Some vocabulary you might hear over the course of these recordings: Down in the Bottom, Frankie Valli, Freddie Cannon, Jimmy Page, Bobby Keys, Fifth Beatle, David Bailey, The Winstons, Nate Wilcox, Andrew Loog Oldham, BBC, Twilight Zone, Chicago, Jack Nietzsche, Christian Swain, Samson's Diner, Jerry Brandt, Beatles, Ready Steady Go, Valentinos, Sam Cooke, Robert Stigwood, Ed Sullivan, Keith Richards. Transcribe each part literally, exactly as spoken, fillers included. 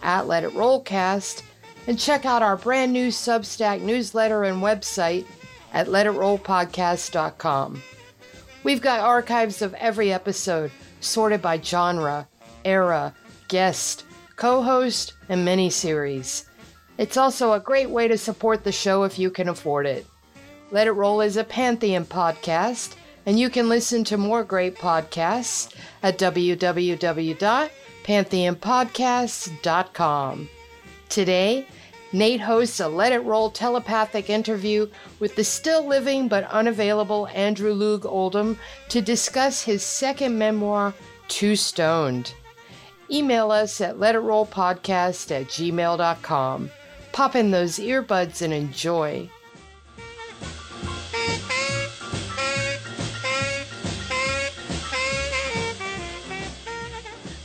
at Let It Rollcast, and check out our brand new Substack newsletter and website at let it roll podcast dot com. We've got archives of every episode, sorted by genre, era, guest, co-host, and miniseries. It's also a great way to support the show if you can afford it. Let It Roll is a Pantheon podcast, and you can listen to more great podcasts at w w w dot pantheon podcasts dot com. Today, Nate hosts a Let It Roll telepathic interview with the still living but unavailable Andrew Loog Oldham to discuss his second memoir, Too Stoned. Email us at let it roll podcast at gmail dot com. Pop in those earbuds and enjoy.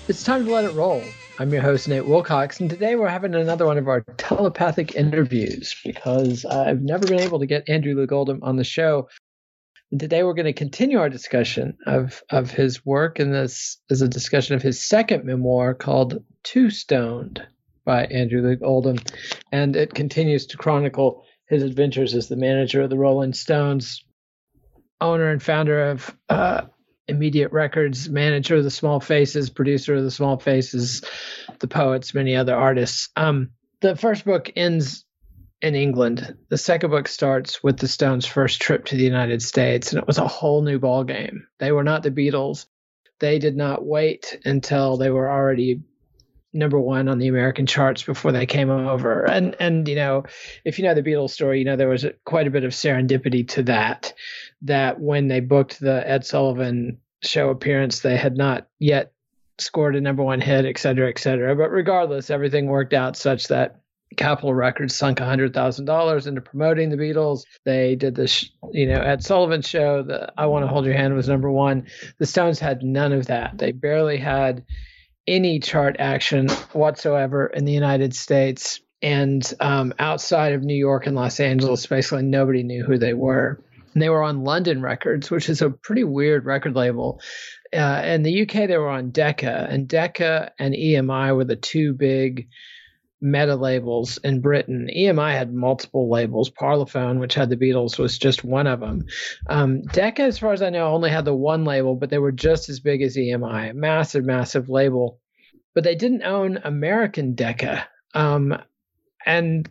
It's time to let it roll. I'm your host, Nate Wilcox, and today we're having another one of our telepathic interviews because I've never been able to get Andrew Loog Oldham on the show. And today we're going to continue our discussion of, of his work, and this is a discussion of his second memoir called Too Stoned by Andrew Loog Oldham, and it continues to chronicle his adventures as the manager of the Rolling Stones, owner and founder of uh, Immediate Records, manager of the Small Faces, producer of the Small Faces, the Poets, many other artists. Um, the first book ends in England. The second book starts with the Stones' first trip to the United States, and it was a whole new ballgame. They were not the Beatles. They did not wait until they were already number one on the American charts before they came over. And, and you know, if you know the Beatles story, you know there was a, quite a bit of serendipity to that, that when they booked the Ed Sullivan show appearance, they had not yet scored a number one hit, et cetera, et cetera. But regardless, everything worked out such that Capitol Records sunk one hundred thousand dollars into promoting the Beatles. They did this, you know, Ed Sullivan show, the I Want to Hold Your Hand was number one. The Stones had none of that. They barely had any chart action whatsoever in the United States, and um, outside of New York and Los Angeles, basically nobody knew who they were. And they were on London Records, which is a pretty weird record label. Uh, in the U K, they were on Decca, and Decca and E M I were the two big meta labels in Britain. E M I had multiple labels. Parlophone, which had the Beatles, was just one of them. Um, Decca, as far as I know, only had the one label, but they were just as big as E M I. A massive, massive label. But they didn't own American Decca. Um, and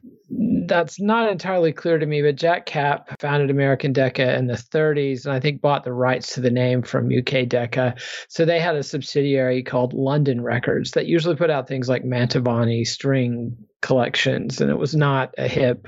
that's not entirely clear to me, but Jack Kapp founded American Decca in the thirties and I think bought the rights to the name from U K Decca. So they had a subsidiary called London Records that usually put out things like Mantovani string collections, and it was not a hip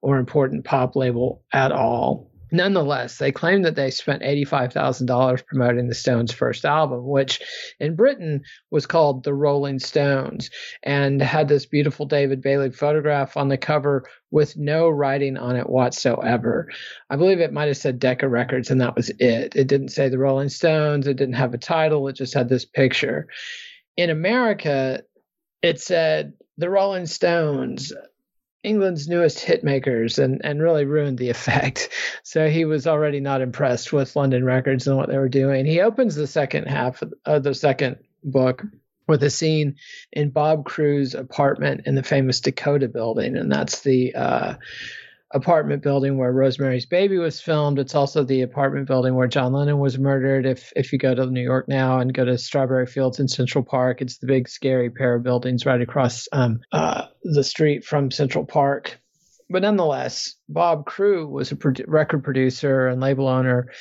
or important pop label at all. Nonetheless, they claimed that they spent eighty-five thousand dollars promoting the Stones' first album, which in Britain was called The Rolling Stones, and had this beautiful David Bailey photograph on the cover with no writing on it whatsoever. I believe it might have said Decca Records, and that was it. It didn't say The Rolling Stones. It didn't have a title. It just had this picture. In America, it said The Rolling Stones, England's newest hitmakers, and, and really ruined the effect. So he was already not impressed with London Records and what they were doing. He opens the second half of the second book with a scene in Bob Crewe's apartment in the famous Dakota building, and that's the uh, apartment building where Rosemary's Baby was filmed. It's also the apartment building where John Lennon was murdered. If if you go to New York now and go to Strawberry Fields in Central Park, it's the big scary pair of buildings right across um, uh, the street from Central Park. But nonetheless, Bob Crewe was a pro- record producer and label owner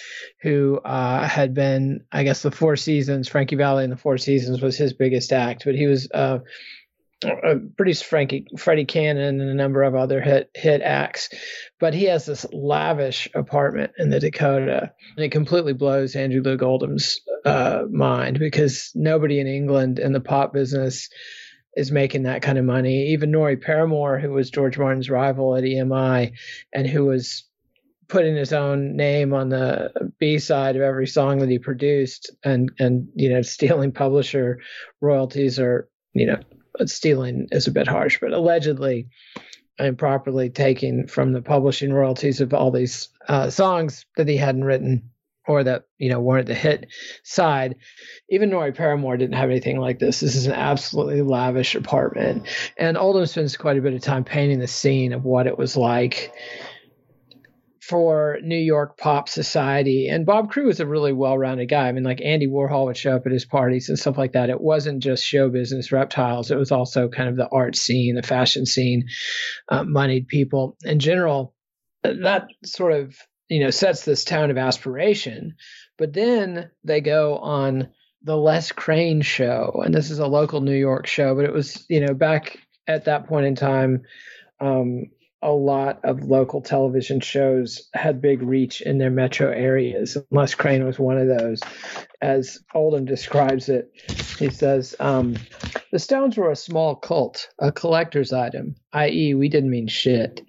who uh, had been, I guess, the Four Seasons. Frankie Valli and the Four Seasons was his biggest act, but he was uh, produced Frankie, Freddie Cannon and a number of other hit hit acts. But he has this lavish apartment in the Dakota, and it completely blows Andrew Loog Oldham's uh, mind because nobody in England in the pop business is making that kind of money. Even Norrie Paramore, who was George Martin's rival at E M I and who was putting his own name on the B-side of every song that he produced and, and you know, stealing publisher royalties or, you know, stealing is a bit harsh, but allegedly improperly taking from the publishing royalties of all these uh, songs that he hadn't written or that, you know, weren't the hit side. Even Norrie Paramore didn't have anything like this. This is an absolutely lavish apartment. And Oldham spends quite a bit of time painting the scene of what it was like for New York pop society. And Bob Crewe was a really well-rounded guy. I mean, like Andy Warhol would show up at his parties and stuff like that. It wasn't just show business reptiles. It was also kind of the art scene, the fashion scene, uh, moneyed people in general. That sort of, you know, sets this tone of aspiration. But then they go on the Les Crane show. And this is a local New York show, but it was, you know, back at that point in time, um, a lot of local television shows had big reach in their metro areas. Les Crane was one of those. As Oldham describes it, he says, um, the Stones were a small cult, a collector's item, that is we didn't mean shit.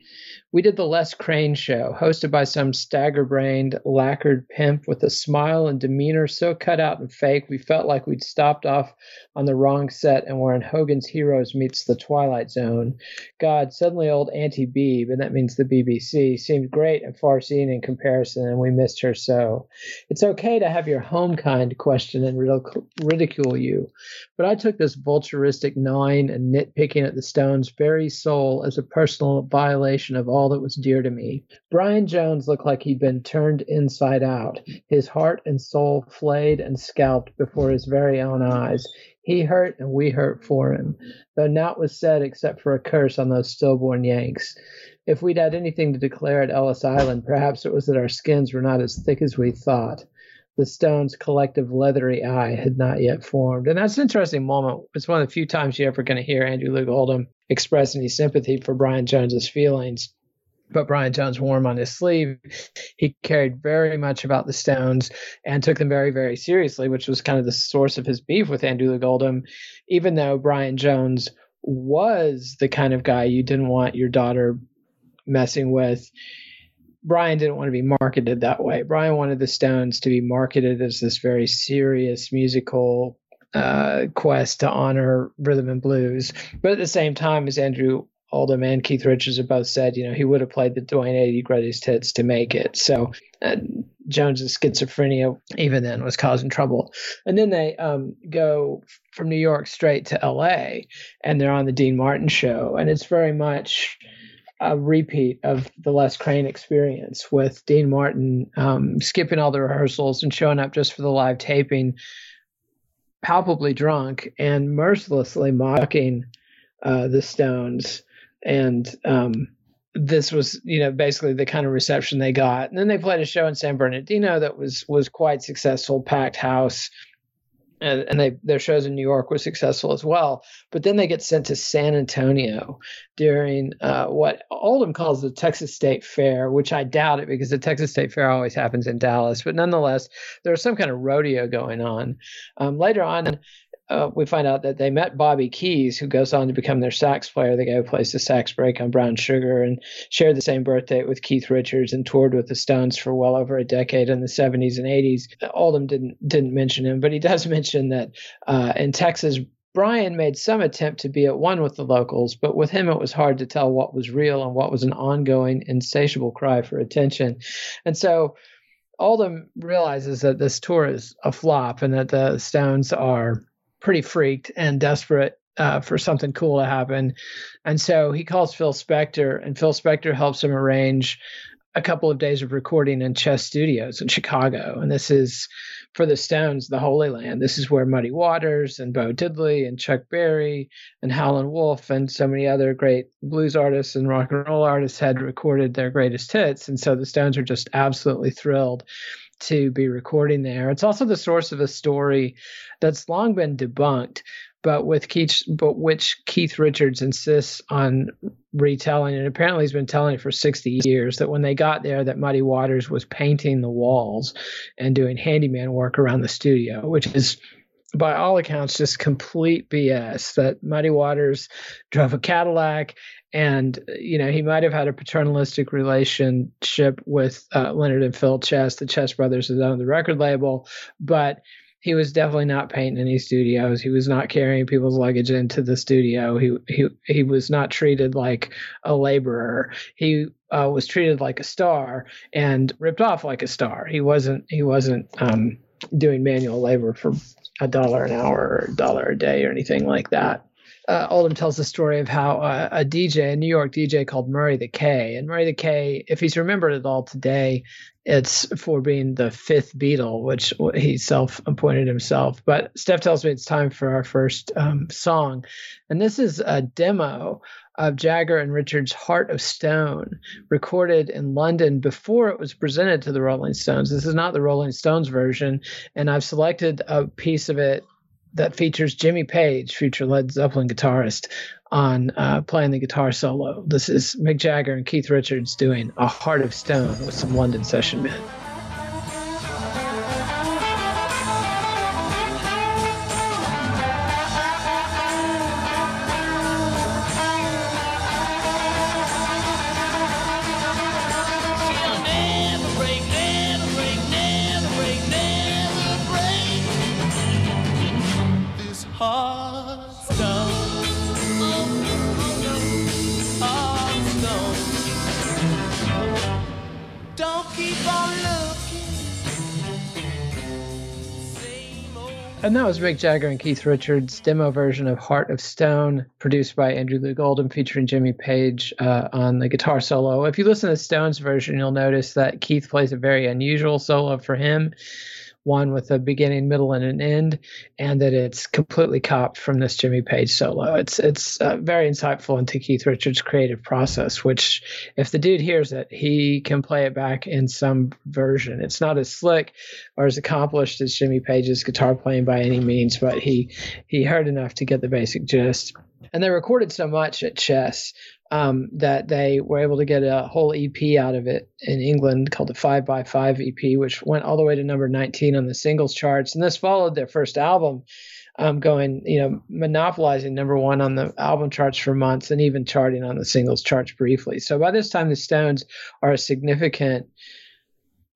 We did the Les Crane show, hosted by some stagger-brained, lacquered pimp with a smile and demeanor so cut out and fake we felt like we'd stopped off on the wrong set and were in Hogan's Heroes meets the Twilight Zone. God, suddenly old Auntie Beebe, and that means the B B C, seemed great and far-seeing in comparison, and we missed her so. It's okay to have your home kind question and ridicule you, but I took this vulturistic gnawing and nitpicking at the Stones' very soul as a personal violation of all all that was dear to me. Brian Jones looked like he'd been turned inside out, his heart and soul flayed and scalped before his very own eyes. He hurt and we hurt for him, though naught was said except for a curse on those stillborn Yanks. If we'd had anything to declare at Ellis Island, perhaps it was that our skins were not as thick as we thought. The Stones' collective leathery eye had not yet formed. And that's an interesting moment. It's one of the few times you're ever going to hear Andrew Loog Oldham express any sympathy for Brian Jones's feelings. But Brian Jones wore him on his sleeve. He cared very much about the Stones and took them very, very seriously, which was kind of the source of his beef with Andrew Loog Oldham, even though Brian Jones was the kind of guy you didn't want your daughter messing with. Brian didn't want to be marketed that way. Brian wanted the Stones to be marketed as this very serious musical uh, quest to honor rhythm and blues. But at the same time, as Andrew Oldham and Keith Richards have both said, you know, he would have played the Duane eighty greatest hits to make it. So uh, Jones's schizophrenia even then was causing trouble. And then they um, go from New York straight to L A and they're on the Dean Martin show. And it's very much a repeat of the Les Crane experience with Dean Martin um, skipping all the rehearsals and showing up just for the live taping, palpably drunk and mercilessly mocking uh, the Stones. And um, this was, you know, basically the kind of reception they got. And then they played a show in San Bernardino that was was quite successful, packed house. And, and they, their shows in New York were successful as well. But then they get sent to San Antonio during uh, what Oldham calls the Texas State Fair, which I doubt it because the Texas State Fair always happens in Dallas. But nonetheless, there was some kind of rodeo going on. Um, later on, Uh, we find out that they met Bobby Keys, who goes on to become their sax player. The guy who plays the sax break on Brown Sugar and shared the same birthday with Keith Richards and toured with the Stones for well over a decade in the seventies and eighties. Oldham didn't didn't mention him, but he does mention that uh, in Texas, Brian made some attempt to be at one with the locals, but with him it was hard to tell what was real and what was an ongoing, insatiable cry for attention. And so Oldham realizes that this tour is a flop and that the Stones are pretty freaked and desperate uh, for something cool to happen. And so he calls Phil Spector, and Phil Spector helps him arrange a couple of days of recording in Chess Studios in Chicago. And this is for the Stones, the Holy Land. This is where Muddy Waters and Bo Diddley and Chuck Berry and Howlin' Wolf and so many other great blues artists and rock and roll artists had recorded their greatest hits. And so the Stones are just absolutely thrilled to be recording there. It's also the source of a story that's long been debunked, but with Keith, but which Keith Richards insists on retelling, and apparently he's been telling it for sixty years, that when they got there, that Muddy Waters was painting the walls and doing handyman work around the studio, which is, by all accounts, just complete B S, that Muddy Waters drove a Cadillac. And, you know, he might have had a paternalistic relationship with uh, Leonard and Phil Chess, the Chess brothers that owned the record label, but he was definitely not painting any studios. He was not carrying people's luggage into the studio. He he he was not treated like a laborer. He uh, was treated like a star and ripped off like a star. He wasn't he wasn't um, doing manual labor for a dollar an hour or a dollar a day or anything like that. Uh, Oldham tells the story of how uh, a D J, a New York D J called Murray the K, and Murray the K, if he's remembered at all today, it's for being the fifth Beatle, which he self-appointed himself. But Steph tells me it's time for our first um, song. And this is a demo of Jagger and Richards' Heart of Stone, recorded in London before it was presented to the Rolling Stones. This is not the Rolling Stones version, and I've selected a piece of it that features Jimmy Page, future Led Zeppelin guitarist, on uh, playing the guitar solo. This is Mick Jagger and Keith Richards doing A Heart of Stone with some London session men. And that was Mick Jagger and Keith Richards' demo version of Heart of Stone, produced by Andrew Loog Oldham, featuring Jimmy Page uh, on the guitar solo. If you listen to Stone's version, you'll notice that Keith plays a very unusual solo for him, one with a beginning, middle, and an end, and that it's completely copped from this Jimmy Page solo. It's it's uh, very insightful into Keith Richards' creative process, which if the dude hears it, he can play it back in some version. It's not as slick or as accomplished as Jimmy Page's guitar playing by any means, but he he heard enough to get the basic gist. And they recorded so much at Chess um, that they were able to get a whole E P out of it in England called the five by five E P, which went all the way to number nineteen on the singles charts. And this followed their first album, um, going, you know, monopolizing number one on the album charts for months and even charting on the singles charts briefly. So by this time, the Stones are a significant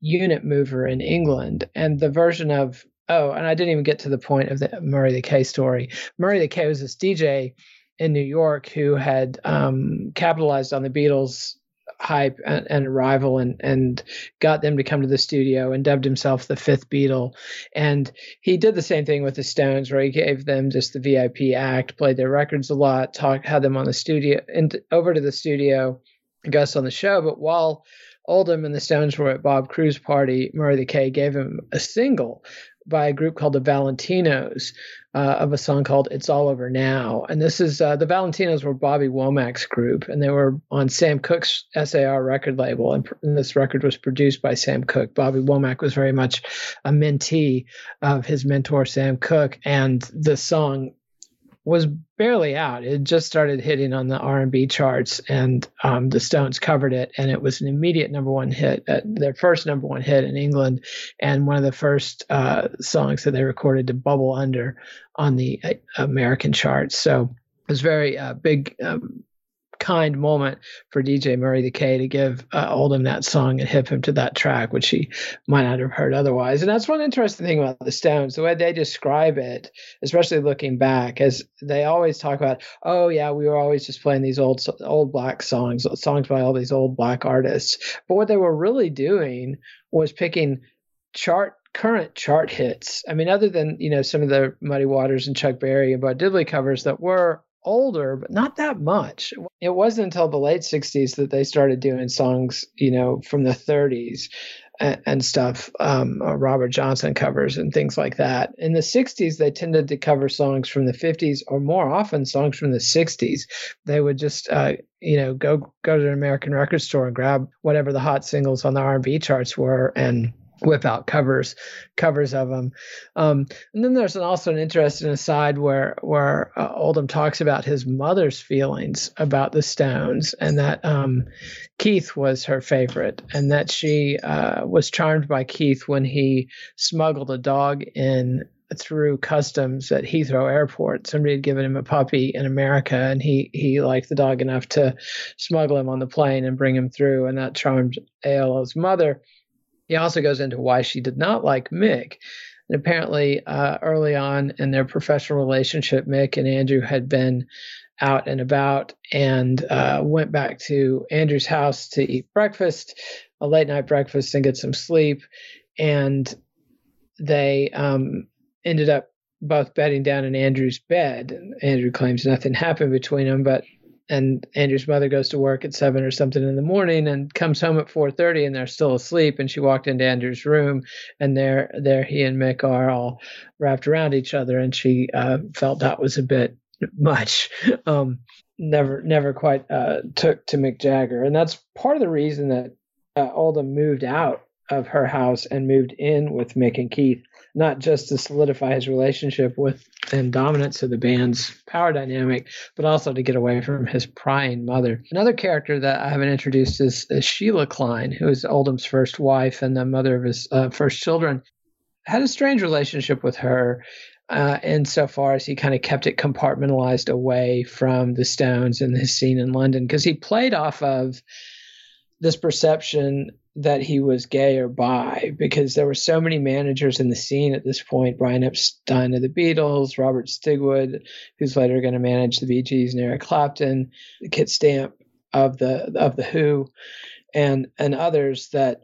unit mover in England. And the version of Oh, and I didn't even get to the point of the Murray the K story. Murray the K was this D J in New York who had um, capitalized on the Beatles' hype and, and arrival and, and got them to come to the studio and dubbed himself the fifth Beatle. And he did the same thing with the Stones, where he gave them just the V I P act, played their records a lot, talked, had them on the studio and over to the studio, guests on the show. But while Oldham and the Stones were at Bob Crewe's party, Murray the K gave him a single by a group called the Valentinos uh, of a song called It's All Over Now. And this is, uh, the Valentinos were Bobby Womack's group, and they were on Sam Cooke's S A R record label. And, pr- and this record was produced by Sam Cooke. Bobby Womack was very much a mentee of his mentor, Sam Cooke. And the song was barely out. It just started hitting on the R and B charts, and um, the Stones covered it. And it was an immediate number one hit, uh, their first number one hit in England, and one of the first uh, songs that they recorded to bubble under on the uh, American charts. So it was very uh, big, um, kind moment for D J Murray the K to give uh, Oldham that song and hip him to that track, which he might not have heard otherwise. And that's one interesting thing about the Stones, the way they describe it, especially looking back, as they always talk about, oh yeah, we were always just playing these old old black songs, songs by all these old black artists. But what they were really doing was picking chart current chart hits. I mean, other than, you know, some of the Muddy Waters and Chuck Berry and Bo Diddley covers that were older, but not that much. It wasn't until the late sixties that they started doing songs, you know, from the thirties and, and stuff, um, Robert Johnson covers and things like that. In the sixties, they tended to cover songs from the fifties, or more often songs from the sixties. They would just, uh, you know, go, go to an American record store and grab whatever the hot singles on the R and B charts were and whip out covers, covers of them. Um, and then there's an, also an interesting aside where where uh, Oldham talks about his mother's feelings about the Stones, and that um, Keith was her favorite, and that she uh, was charmed by Keith when he smuggled a dog in through customs at Heathrow Airport. Somebody had given him a puppy in America, and he he liked the dog enough to smuggle him on the plane and bring him through, and that charmed A L O's mother. He also goes into why she did not like Mick. And apparently uh, early on in their professional relationship, Mick and Andrew had been out and about, and uh, went back to Andrew's house to eat breakfast, a late night breakfast, and get some sleep. And they um, ended up both bedding down in Andrew's bed. And Andrew claims nothing happened between them, but and Andrew's mother goes to work at seven or something in the morning and comes home at four thirty, and they're still asleep. And she walked into Andrew's room, and there, there he and Mick are all wrapped around each other. And she uh, felt that was a bit much. Um, never, never quite uh, took to Mick Jagger. And that's part of the reason that uh, Oldham moved out of her house and moved in with Mick and Keith, not just to solidify his relationship with and dominance of the band's power dynamic, but also to get away from his prying mother. Another character that I haven't introduced is, is Sheila Klein, who is Oldham's first wife and the mother of his uh, first children. Had a strange relationship with her, uh, insofar as he kind of kept it compartmentalized away from the Stones and his scene in London, because he played off of this perception that he was gay or bi, because there were so many managers in the scene at this point. Brian Epstein of the Beatles, Robert Stigwood, who's later going to manage the Bee Gees, and Eric Clapton, Kit Stamp of the of the Who, and and others that,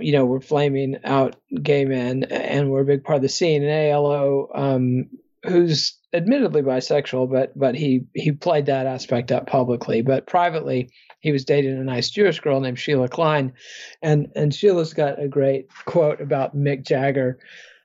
you know, were flaming out gay men and were a big part of the scene. And A L O, um, who's admittedly bisexual, but but he he played that aspect up publicly, but privately, he was dating a nice Jewish girl named Sheila Klein. And, and Sheila's got a great quote about Mick Jagger.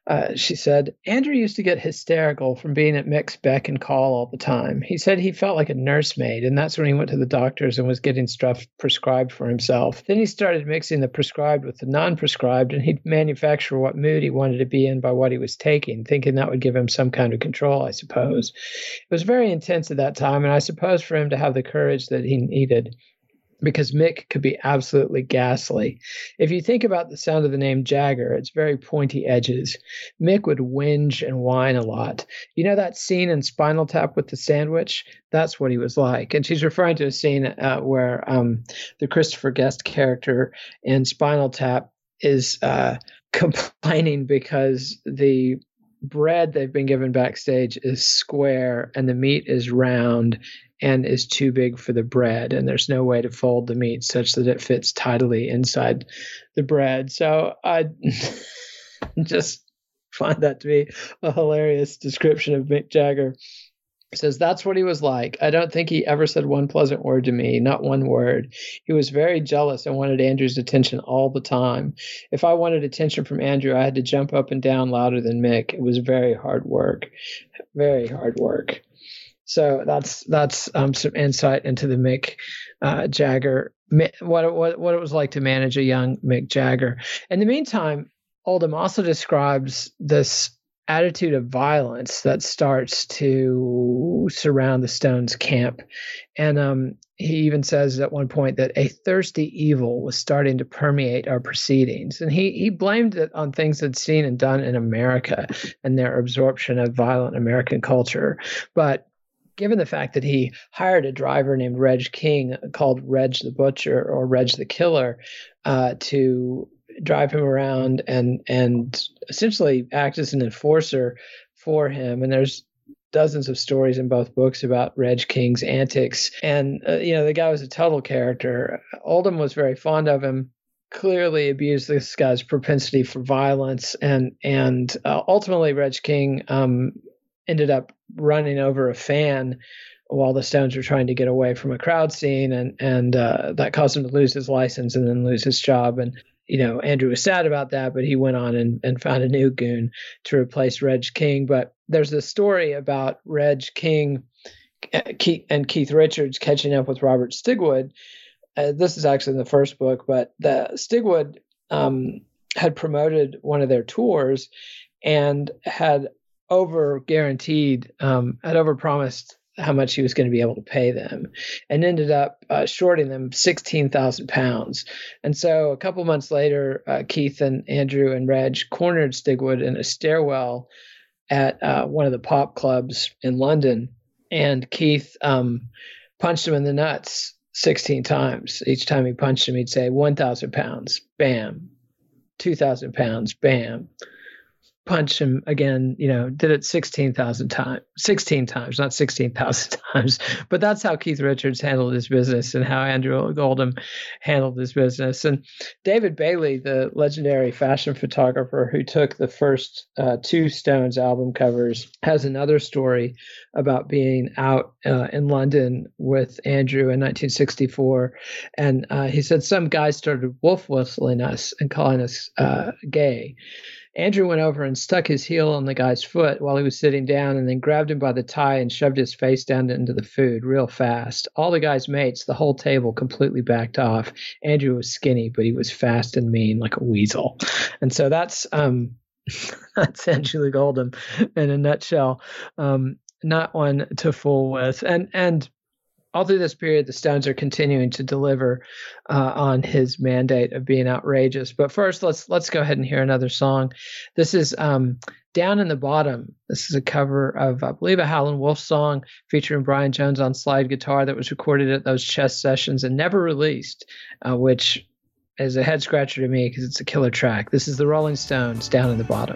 Uh, she said, "Andrew used to get hysterical from being at Mick's beck and call all the time. He said he felt like a nursemaid, and that's when he went to the doctors and was getting stuff prescribed for himself. Then he started mixing the prescribed with the non-prescribed, and he'd manufacture what mood he wanted to be in by what he was taking, thinking that would give him some kind of control, I suppose. It was very intense at that time, and I suppose for him to have the courage that he needed, because Mick could be absolutely ghastly. If you think about the sound of the name Jagger, it's very pointy edges. Mick would whinge and whine a lot. You know that scene in Spinal Tap with the sandwich? That's what he was like." And she's referring to a scene uh, where um, the Christopher Guest character in Spinal Tap is uh, complaining because the bread they've been given backstage is square and the meat is round and is too big for the bread, and there's no way to fold the meat such that it fits tidily inside the bread. So I just find that to be a hilarious description of Mick Jagger. He says, "That's what he was like. I don't think he ever said one pleasant word to me, not one word. He was very jealous and wanted Andrew's attention all the time. If I wanted attention from Andrew, I had to jump up and down louder than Mick. It was very hard work, very hard work." So that's that's um, some insight into the Mick uh, Jagger, what, what what it was like to manage a young Mick Jagger. In the meantime, Oldham also describes this attitude of violence that starts to surround the Stones camp. And um, he even says at one point that a thirsty evil was starting to permeate our proceedings. And he he blamed it on things they'd seen and done in America and their absorption of violent American culture. But given the fact that he hired a driver named Reg King, called Reg the Butcher or Reg the Killer, uh, to drive him around and and essentially act as an enforcer for him. And there's dozens of stories in both books about Reg King's antics. And, uh, you know, the guy was a total character. Oldham was very fond of him. clearly abused this guy's propensity for violence, and and uh, ultimately Reg King um, ended up running over a fan while the Stones were trying to get away from a crowd scene, and and uh, that caused him to lose his license and then lose his job. And you know, Andrew was sad about that, but he went on and, and found a new goon to replace Reg King. But there's this story about Reg King and Keith Richards catching up with Robert Stigwood. Uh, this is actually in the first book, but the Stigwood um, had promoted one of their tours and had over guaranteed, um, had over promised how much he was going to be able to pay them, and ended up uh, shorting them sixteen thousand pounds. And so a couple months later, uh, Keith and Andrew and Reg cornered Stigwood in a stairwell at uh, one of the pop clubs in London. And Keith um, punched him in the nuts sixteen times. Each time he punched him, he'd say one thousand pounds, bam, two thousand pounds, bam. Punch him again, you know, did it sixteen thousand times, sixteen times, not sixteen thousand times. But that's how Keith Richards handled his business, and how Andrew Loog Oldham handled his business. And David Bailey, the legendary fashion photographer who took the first uh, two Stones album covers, has another story about being out uh, in London with Andrew in nineteen sixty-four. And uh, he said, some guy started wolf whistling us and calling us uh, gay. Andrew went over and stuck his heel on the guy's foot while he was sitting down, and then grabbed him by the tie and shoved his face down into the food real fast. All the guy's mates, the whole table, completely backed off. Andrew was skinny, but he was fast and mean like a weasel. And so that's um, that's Andrew Loog Oldham in a nutshell. Um, not one to fool with. And and all through this period, the Stones are continuing to deliver uh, on his mandate of being outrageous. But first, let's let's go ahead and hear another song. This is um, Down in the Bottom. This is a cover of, I believe, a Howlin' Wolf song featuring Brian Jones on slide guitar that was recorded at those Chess sessions and never released, uh, which is a head scratcher to me because it's a killer track. This is the Rolling Stones, Down in the Bottom.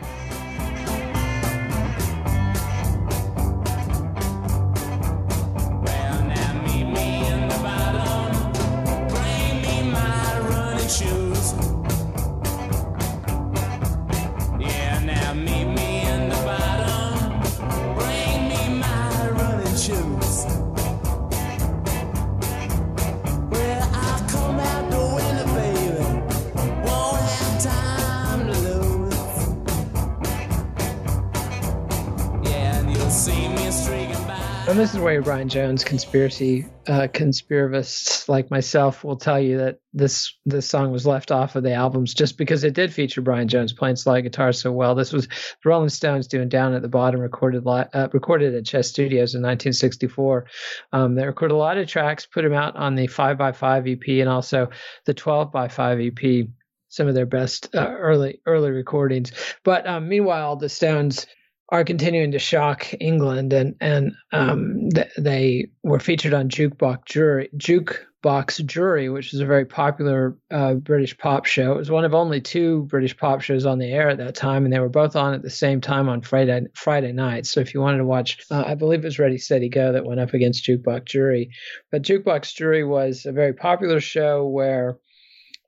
This is where Brian Jones conspiracy uh, conspiracists like myself will tell you that this this song was left off of the albums just because it did feature Brian Jones playing slide guitar so well. This was the Rolling Stones doing Down at the Bottom, recorded uh, recorded at Chess Studios in nineteen sixty-four. Um, they recorded a lot of tracks, put them out on the five by five E P and also the twelve by five E P, some of their best uh, early early recordings. But um, meanwhile, the Stones are continuing to shock England, and and um, th- they were featured on Jukebox Jury, Jukebox Jury, which is a very popular uh, British pop show. It was one of only two British pop shows on the air at that time, and they were both on at the same time on Friday Friday nights. So if you wanted to watch, uh, I believe it was Ready, Steady, Go that went up against Jukebox Jury. But Jukebox Jury was a very popular show where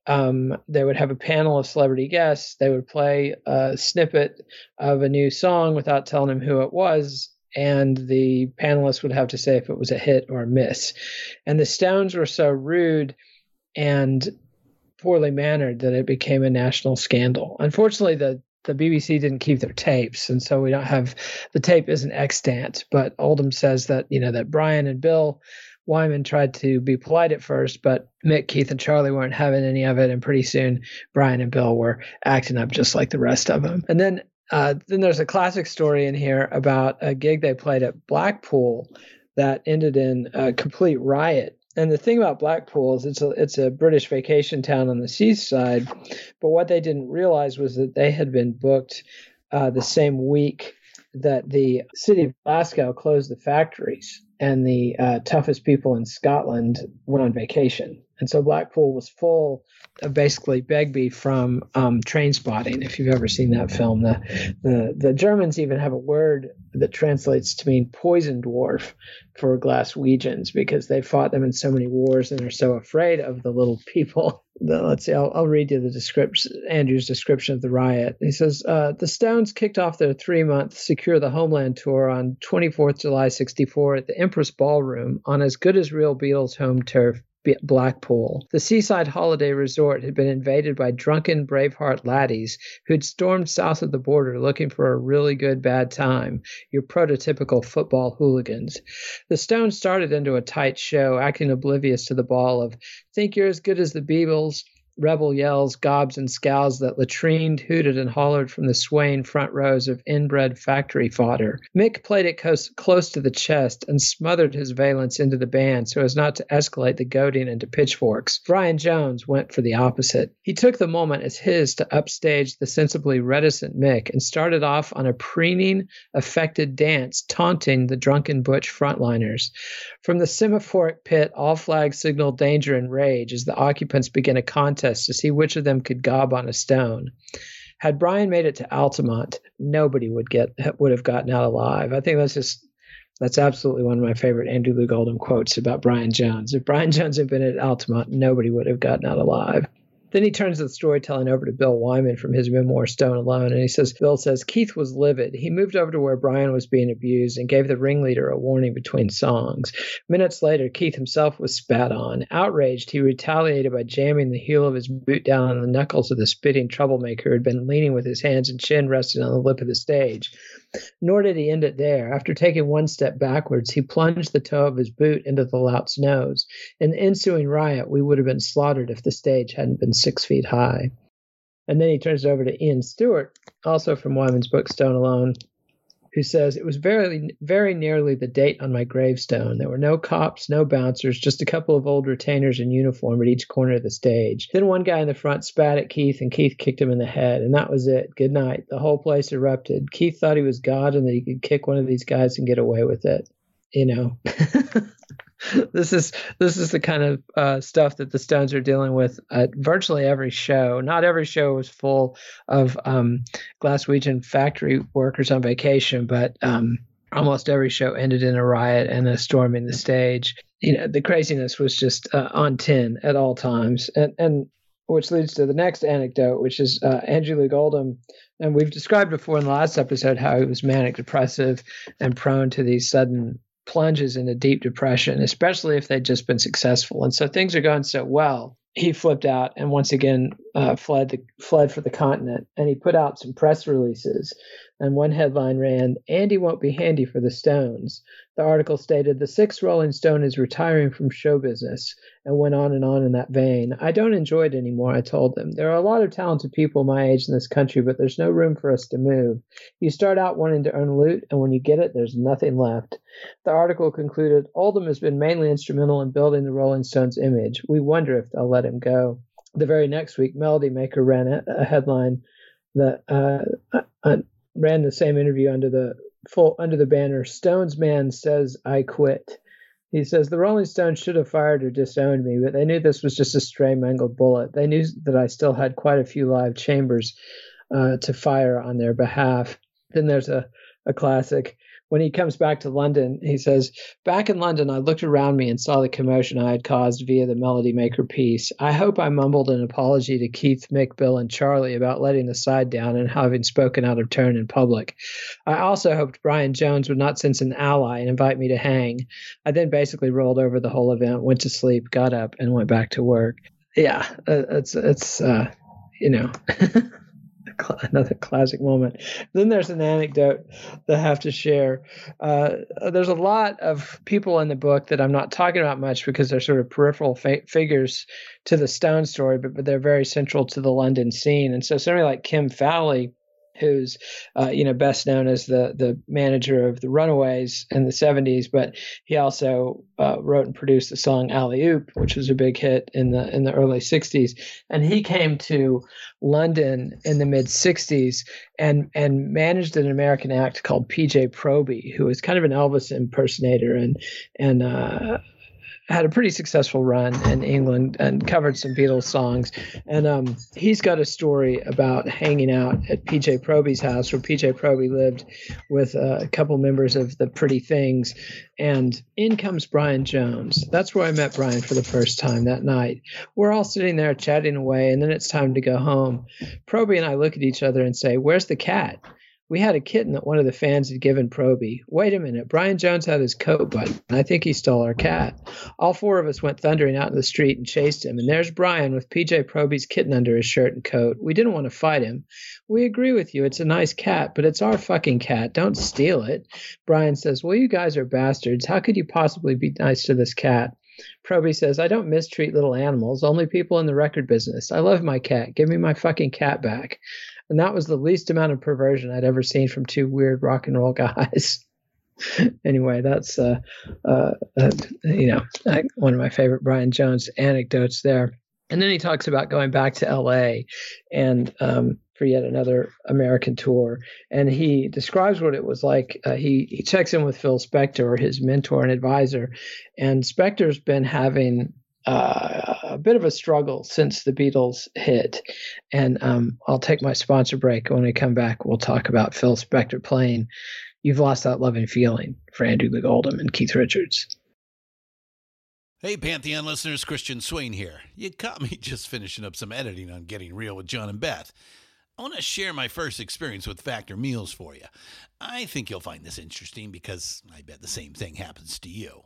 Um, they would have a panel of celebrity guests. They would play a snippet of a new song without telling them who it was, and the panelists would have to say if it was a hit or a miss. And the Stones were so rude and poorly mannered that it became a national scandal. Unfortunately, the The B B C didn't keep their tapes, and so we don't have the tape isn't extant. But Oldham says that you know that Brian and Bill Wyman tried to be polite at first, but Mick, Keith, and Charlie weren't having any of it, and pretty soon Brian and Bill were acting up just like the rest of them. And then uh, then there's a classic story in here about a gig they played at Blackpool that ended in a complete riot. And the thing about Blackpool is it's a, it's a British vacation town on the seaside, but what they didn't realize was that they had been booked uh, the same week that the city of Glasgow closed the factories and the uh, toughest people in Scotland went on vacation. And so Blackpool was full of basically Begbie from um, Trainspotting, if you've ever seen that film. The, the the Germans even have a word that translates to mean poison dwarf for Glaswegians, because they fought them in so many wars and are so afraid of the little people. Let's see, I'll, I'll read you the description, Andrew's description of the riot. He says, uh, the Stones kicked off their three-month Secure the Homeland tour on twenty-fourth July sixty-four at the Empress Ballroom on as good as real Beatles home turf, Blackpool. The seaside holiday resort had been invaded by drunken Braveheart laddies who'd stormed south of the border looking for a really good bad time, your prototypical football hooligans. The Stones started into a tight show, acting oblivious to the ball of "Think You're As Good As the Beatles," rebel yells, gobs, and scowls that latrined, hooted, and hollered from the swaying front rows of inbred factory fodder. Mick played it close, close to the chest and smothered his valence into the band so as not to escalate the goading into pitchforks. Brian Jones went for the opposite. He took the moment as his to upstage the sensibly reticent Mick and started off on a preening, affected dance, taunting the drunken butch frontliners. From the semaphoric pit, all flags signaled danger and rage as the occupants began a contest to see which of them could gob on a stone. Had Brian made it to Altamont, nobody would get would have gotten out alive. I think that's just that's absolutely one of my favorite Andrew Loog Oldham quotes about Brian Jones. If Brian Jones had been at Altamont, nobody would have gotten out alive. Then he turns the storytelling over to Bill Wyman from his memoir, Stone Alone, and he says, Bill says, Keith was livid. He moved over to where Brian was being abused and gave the ringleader a warning between songs. Minutes later, Keith himself was spat on. Outraged, he retaliated by jamming the heel of his boot down on the knuckles of the spitting troublemaker who had been leaning with his hands and chin rested on the lip of the stage. Nor did he end it there. After taking one step backwards, he plunged the toe of his boot into the lout's nose. In the ensuing riot, we would have been slaughtered if the stage hadn't been six feet high. And then he turns it over to Ian Stewart, also from Wyman's book Stone Alone, who says, it was very, very nearly the date on my gravestone. There were no cops, no bouncers, just a couple of old retainers in uniform at each corner of the stage. Then one guy in the front spat at Keith, and Keith kicked him in the head, and that was it. Good night. The whole place erupted. Keith thought he was God and that he could kick one of these guys and get away with it. You know, this is this is the kind of uh, stuff that the Stones are dealing with at virtually every show. Not every show was full of um, Glaswegian factory workers on vacation, but um, almost every show ended in a riot and a storming the stage. You know, the craziness was just uh, on ten at all times, and and which leads to the next anecdote, which is uh, Andrew Loog Oldham. And we've described before in the last episode how he was manic depressive and prone to these sudden plunges into deep depression, especially if they'd just been successful. And so things are going so well, he flipped out and once again uh, fled the, fled for the continent. And he put out some press releases. And one headline ran, Andy won't be handy for the Stones. The article stated, the sixth Rolling Stone is retiring from show business, and went on and on in that vein. I don't enjoy it anymore, I told them. There are a lot of talented people my age in this country, but there's no room for us to move. You start out wanting to earn loot, and when you get it, there's nothing left. The article concluded, Oldham has been mainly instrumental in building the Rolling Stones' image. We wonder if they'll let him go. The very next week, Melody Maker ran a headline that uh, uh, ran the same interview under the full under the banner, Stones man says I quit. He says, the Rolling Stones should have fired or disowned me, but they knew this was just a stray mangled bullet. They knew that I still had quite a few live chambers uh, to fire on their behalf. Then there's a, a classic. When he comes back to London, he says, back in London, I looked around me and saw the commotion I had caused via the Melody Maker piece. I hope I mumbled an apology to Keith, Mick, Bill, and Charlie about letting the side down and having spoken out of turn in public. I also hoped Brian Jones would not sense an ally and invite me to hang. I then basically rolled over the whole event, went to sleep, got up, and went back to work. Yeah, it's, it's uh, you know... Another classic moment. Then there's an anecdote that I have to share. Uh, there's a lot of people in the book that I'm not talking about much because they're sort of peripheral fa- figures to the Stone story, but, but they're very central to the London scene. And so somebody like Kim Fowley, who's uh, you know best known as the the manager of the Runaways in the seventies, but he also uh, wrote and produced the song Alley Oop, which was a big hit in the in the early sixties. And he came to London in the mid sixties and and managed an American act called P J Proby, who was kind of an Elvis impersonator and and. Uh, had a pretty successful run in England and covered some Beatles songs. And um, he's got a story about hanging out at P J Proby's house, where P J Proby lived with uh, a couple members of the Pretty Things. And in comes Brian Jones. That's where I met Brian for the first time that night. We're all sitting there chatting away, and then it's time to go home. Proby and I look at each other and say, "Where's the cat?" We had a kitten that one of the fans had given Proby. Wait a minute, Brian Jones had his coat button, and I think he stole our cat. All four of us went thundering out in the street and chased him, and there's Brian with P J Proby's kitten under his shirt and coat. We didn't want to fight him. "We agree with you, it's a nice cat, but it's our fucking cat. Don't steal it." Brian says, "Well, you guys are bastards. How could you possibly be nice to this cat?" Proby says, "I don't mistreat little animals, only people in the record business. I love my cat. Give me my fucking cat back." And that was the least amount of perversion I'd ever seen from two weird rock and roll guys. Anyway, that's, uh, uh, uh, you know, one of my favorite Brian Jones anecdotes there. And then he talks about going back to L A and um, for yet another American tour. And he describes what it was like. Uh, he, he checks in with Phil Spector, his mentor and advisor. And Spector's been having Uh, a bit of a struggle since the Beatles hit. And um, I'll take my sponsor break. When we come back, we'll talk about Phil Spector playing "You've Lost That Loving Feeling" for Andrew Loog Oldham and Keith Richards. Hey, Pantheon listeners, Christian Swain here. You caught me just finishing up some editing on Getting Real with John and Beth. I want to share my first experience with Factor Meals for you. I think you'll find this interesting because I bet the same thing happens to you.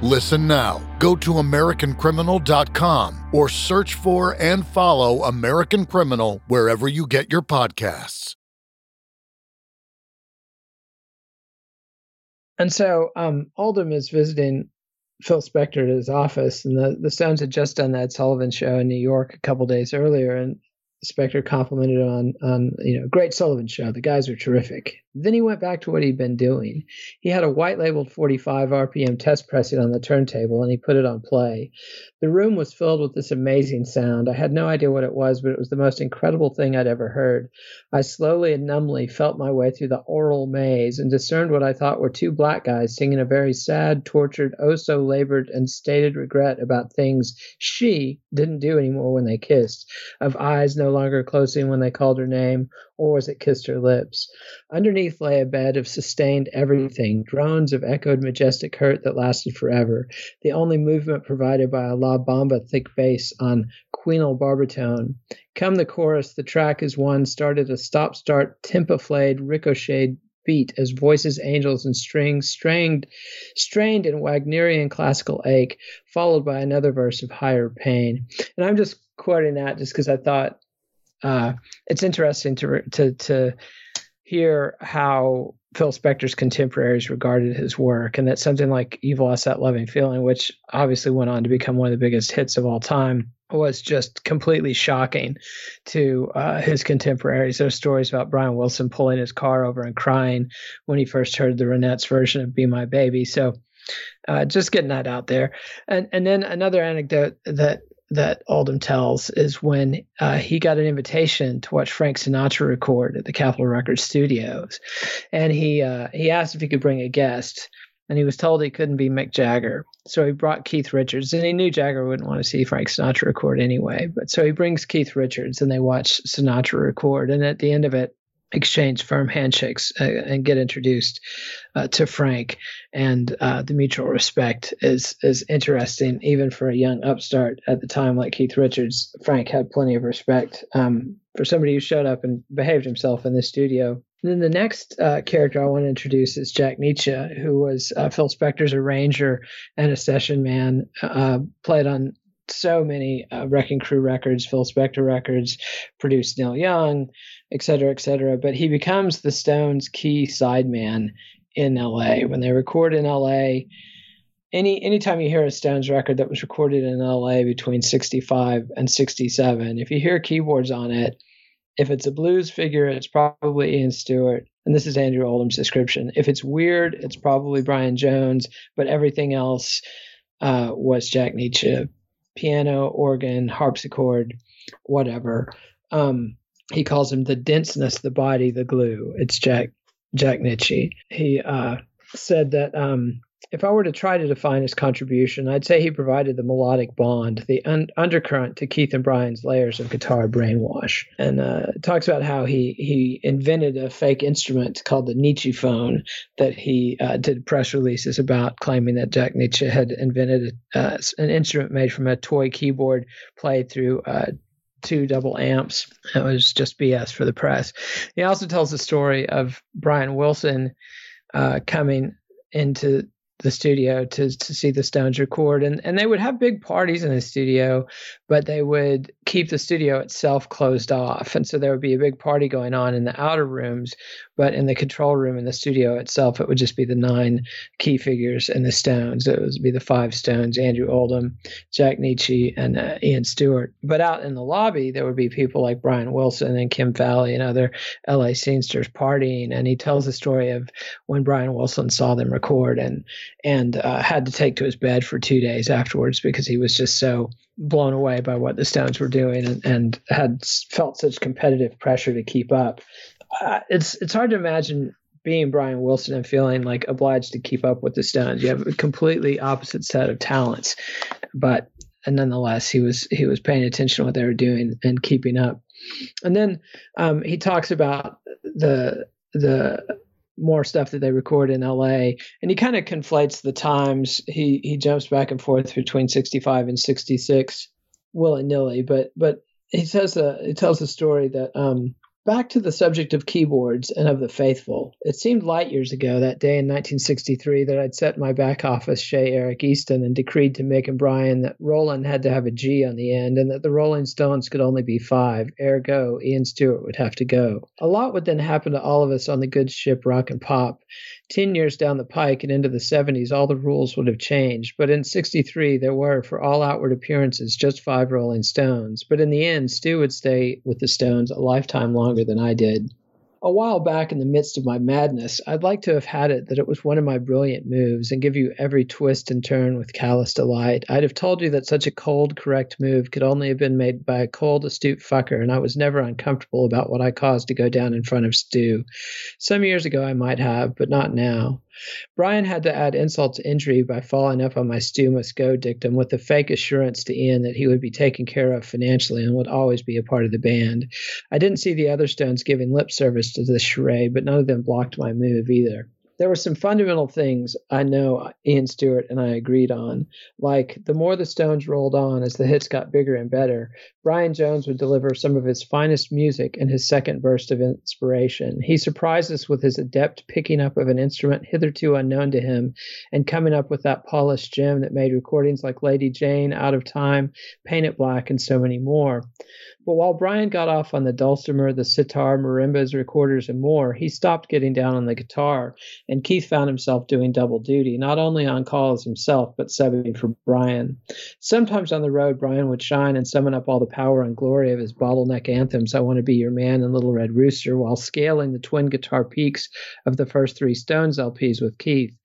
Listen now. Go to American Criminal dot com or search for and follow American Criminal wherever you get your podcasts. And so um, Oldham is visiting Phil Spector at his office, and the, the Stones had just done that Sullivan show in New York a couple days earlier, and Spector complimented on, on, you know, great Sullivan show. The guys were terrific. Then he went back to what he'd been doing. He had a white-labeled forty-five R P M test pressing on the turntable, and he put it on play. The room was filled with this amazing sound. I had no idea what it was, but it was the most incredible thing I'd ever heard. I slowly and numbly felt my way through the oral maze and discerned what I thought were two black guys singing a very sad, tortured, oh-so-labored, and stated regret about things she didn't do anymore when they kissed, of eyes no longer closing when they called her name, or as it kissed her lips. Underneath lay a bed of sustained everything, drones of echoed majestic hurt that lasted forever, the only movement provided by a La Bamba thick bass on queenal barbatone. Come the chorus, the track as one started a stop-start, tempo-flayed, ricocheted beat as voices, angels, and strings strained, strained in Wagnerian classical ache, followed by another verse of higher pain. And I'm just quoting that just because I thought Uh, it's interesting to, to to hear how Phil Spector's contemporaries regarded his work, and that something like You've Lost That Loving Feeling, which obviously went on to become one of the biggest hits of all time, was just completely shocking to uh, his contemporaries. There's stories about Brian Wilson pulling his car over and crying when he first heard the Ronettes version of Be My Baby. So uh, just getting that out there. And, and then another anecdote that that Oldham tells is when uh, he got an invitation to watch Frank Sinatra record at the Capitol Records studios. And he uh, he asked if he could bring a guest, and he was told he couldn't be Mick Jagger. So he brought Keith Richards, and he knew Jagger wouldn't want to see Frank Sinatra record anyway. But so he brings Keith Richards, and they watch Sinatra record. And at the end of it, exchange firm handshakes uh, and get introduced uh, to Frank. And uh, the mutual respect is is interesting, even for a young upstart at the time like Keith Richards. Frank had plenty of respect um, for somebody who showed up and behaved himself in the studio. And then the next uh, character I want to introduce is Jack Nietzsche, who was uh, Phil Spector's arranger and a session man, uh, played on so many uh, Wrecking Crew records, Phil Spector records, produced Neil Young, et cetera, et cetera. But he becomes the Stones' key sideman in L A When they record in L A, any anytime you hear a Stones record that was recorded in L A between sixty-five and sixty-seven, if you hear keyboards on it, if it's a blues figure, it's probably Ian Stewart. And this is Andrew Oldham's description. If it's weird, it's probably Brian Jones, but everything else uh, was Jack Nietzsche. Piano, organ, harpsichord, whatever. Um, he calls him the denseness, the body, the glue. It's Jack Jack Nietzsche. He uh, said that um, if I were to try to define his contribution, I'd say he provided the melodic bond, the un- undercurrent to Keith and Brian's layers of guitar brainwash. And uh, talks about how he he invented a fake instrument called the Nietzsche phone that he uh, did press releases about, claiming that Jack Nietzsche had invented uh, an instrument made from a toy keyboard played through uh, two double amps. It was just B S for the press. He also tells the story of Brian Wilson uh, coming into the studio to to see the Stones record, and and they would have big parties in the studio, but they would keep the studio itself closed off, and so there would be a big party going on in the outer rooms, but in the control room in the studio itself, it would just be the nine key figures and the Stones. It would be the five Stones: Andrew Oldham, Jack Nietzsche, and uh, Ian Stewart. But out in the lobby, there would be people like Brian Wilson and Kim Fowley and other L A scenesters partying. And he tells the story of when Brian Wilson saw them record and and uh, had to take to his bed for two days afterwards because he was just so blown away by what the Stones were doing and, and had felt such competitive pressure to keep up. Uh, it's it's hard to imagine being Brian Wilson and feeling like obliged to keep up with the Stones. You have a completely opposite set of talents, but and nonetheless, he was he was paying attention to what they were doing and keeping up. And then um, he talks about the the more stuff that they record in L A, and he kind of conflates the times. He he jumps back and forth between sixty-five and sixty-six willy-nilly, but but he says a he tells a story that. Um, Back to the subject of keyboards and of the faithful. It seemed light years ago that day in nineteen sixty-three that I'd set in my back office, Shea Eric Easton, and decreed to Mick and Brian that Roland had to have a G on the end and that the Rolling Stones could only be five. Ergo, Ian Stewart would have to go. A lot would then happen to all of us on the good ship Rock and Pop. Ten years down the pike and into the seventies, all the rules would have changed. But in sixty-three, there were, for all outward appearances, just five Rolling Stones. But in the end, Stu would stay with the Stones a lifetime longer than I did. A while back in the midst of my madness, I'd like to have had it that it was one of my brilliant moves and give you every twist and turn with callous delight. I'd have told you that such a cold, correct move could only have been made by a cold, astute fucker, and I was never uncomfortable about what I caused to go down in front of Stu. Some years ago I might have, but not now. Brian had to add insult to injury by following up on my Stu must go dictum with the fake assurance to Ian that he would be taken care of financially and would always be a part of the band. I didn't see the other Stones giving lip service to this charade, but none of them blocked my move either. There were some fundamental things I know Ian Stewart and I agreed on, like the more the Stones rolled on as the hits got bigger and better, Brian Jones would deliver some of his finest music in his second burst of inspiration. He surprised us with his adept picking up of an instrument hitherto unknown to him and coming up with that polished gem that made recordings like Lady Jane, Out of Time, Paint It Black, and so many more. But while Brian got off on the dulcimer, the sitar, marimbas, recorders, and more, he stopped getting down on the guitar, and Keith found himself doing double duty, not only on call as himself, but subbing for Brian. Sometimes on the road, Brian would shine and summon up all the power and glory of his bottleneck anthems, I Want to Be Your Man and Little Red Rooster, while scaling the twin guitar peaks of the first three Stones L Ps with Keith.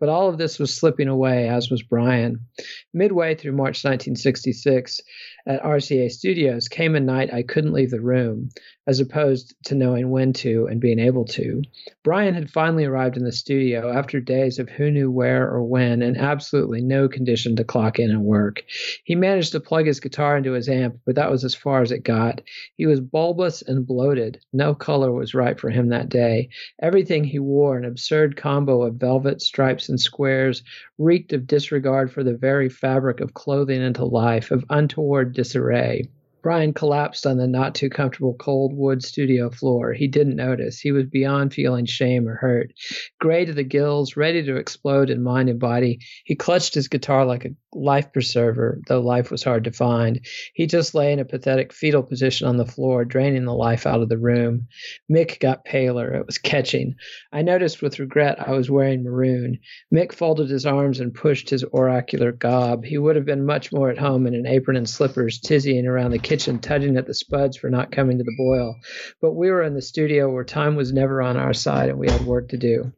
But all of this was slipping away, as was Brian. Midway through March nineteen sixty-six, at R C A Studios came a night I couldn't leave the room, as opposed to knowing when to and being able to. Brian had finally arrived in the studio after days of who knew where or when and absolutely no condition to clock in and work. He managed to plug his guitar into his amp, but that was as far as it got. He was bulbous and bloated. No color was right for him that day. Everything he wore, an absurd combo of velvet, stripes, and squares, reeked of disregard for the very fabric of clothing into life, of untoward disarray. Brian collapsed on the not-too-comfortable cold wood studio floor. He didn't notice. He was beyond feeling shame or hurt. Gray to the gills, ready to explode in mind and body, he clutched his guitar like a life preserver, though life was hard to find. He just lay in a pathetic fetal position on the floor, draining the life out of the room. Mick got paler. It was catching. I noticed with regret I was wearing maroon. Mick folded his arms and pushed his oracular gob. He would have been much more at home in an apron and slippers, tizzying around the kitchen. kitchen, tugging at the spuds for not coming to the boil. But we were in the studio where time was never on our side and we had work to do.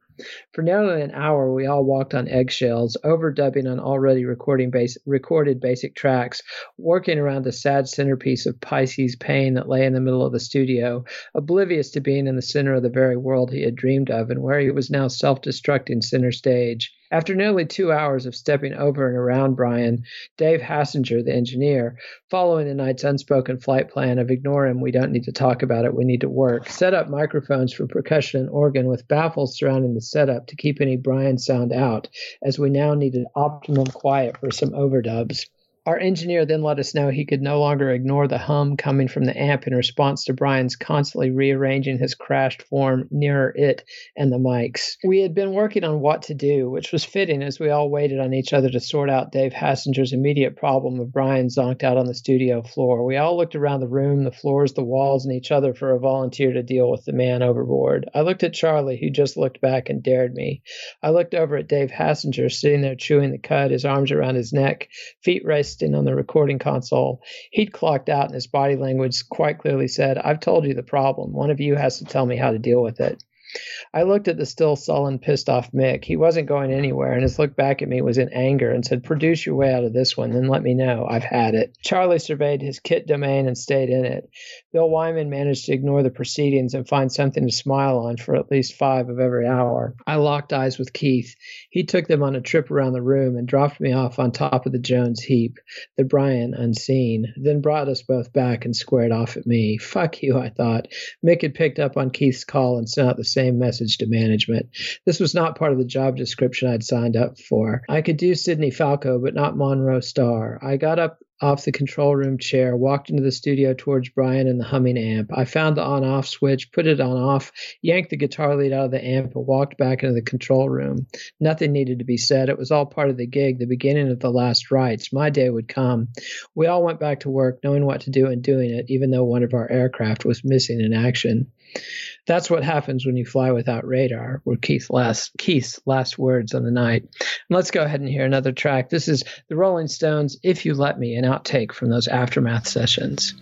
For nearly an hour, we all walked on eggshells, overdubbing on already recording base, recorded basic tracks, working around the sad centerpiece of Pisces pain that lay in the middle of the studio, oblivious to being in the center of the very world he had dreamed of and where he was now self-destructing center stage. After nearly two hours of stepping over and around Brian, Dave Hassinger, the engineer, following the night's unspoken flight plan of ignore him, we don't need to talk about it, we need to work, set up microphones for percussion and organ with baffles surrounding the setup to keep any Brian sound out, as we now needed optimum quiet for some overdubs. Our engineer then let us know he could no longer ignore the hum coming from the amp in response to Brian's constantly rearranging his crashed form nearer it and the mics. We had been working on what to do, which was fitting as we all waited on each other to sort out Dave Hassinger's immediate problem of Brian zonked out on the studio floor. We all looked around the room, the floors, the walls, and each other for a volunteer to deal with the man overboard. I looked at Charlie, who just looked back and dared me. I looked over at Dave Hassinger, sitting there chewing the cud, his arms around his neck, feet raised on the recording console. He'd clocked out, and his body language quite clearly said, "I've told you the problem. One of you has to tell me how to deal with it." I looked at the still sullen, pissed off Mick. He wasn't going anywhere, and his look back at me was in anger and said, "Produce your way out of this one, then let me know. I've had it." Charlie surveyed his kit domain and stayed in it. Bill Wyman managed to ignore the proceedings and find something to smile on for at least five of every hour. I locked eyes with Keith. He took them on a trip around the room and dropped me off on top of the Jones heap, the Brian unseen, then brought us both back and squared off at me. Fuck you, I thought. Mick had picked up on Keith's call and sent out the same message to management. This was not part of the job description I'd signed up for. I could do Sidney Falco, but not Monroe Starr. I got up off the control room chair, walked into the studio towards Brian and the humming amp. I found the on-off switch, put it on-off, yanked the guitar lead out of the amp, and walked back into the control room. Nothing needed to be said. It was all part of the gig, the beginning of the last rites. My day would come. We all went back to work, knowing what to do and doing it, even though one of our aircraft was missing in action. That's what happens when you fly without radar, were Keith's last, Keith's last words on the night. And let's go ahead and hear another track. This is The Rolling Stones, If You Let Me, an outtake from those aftermath sessions.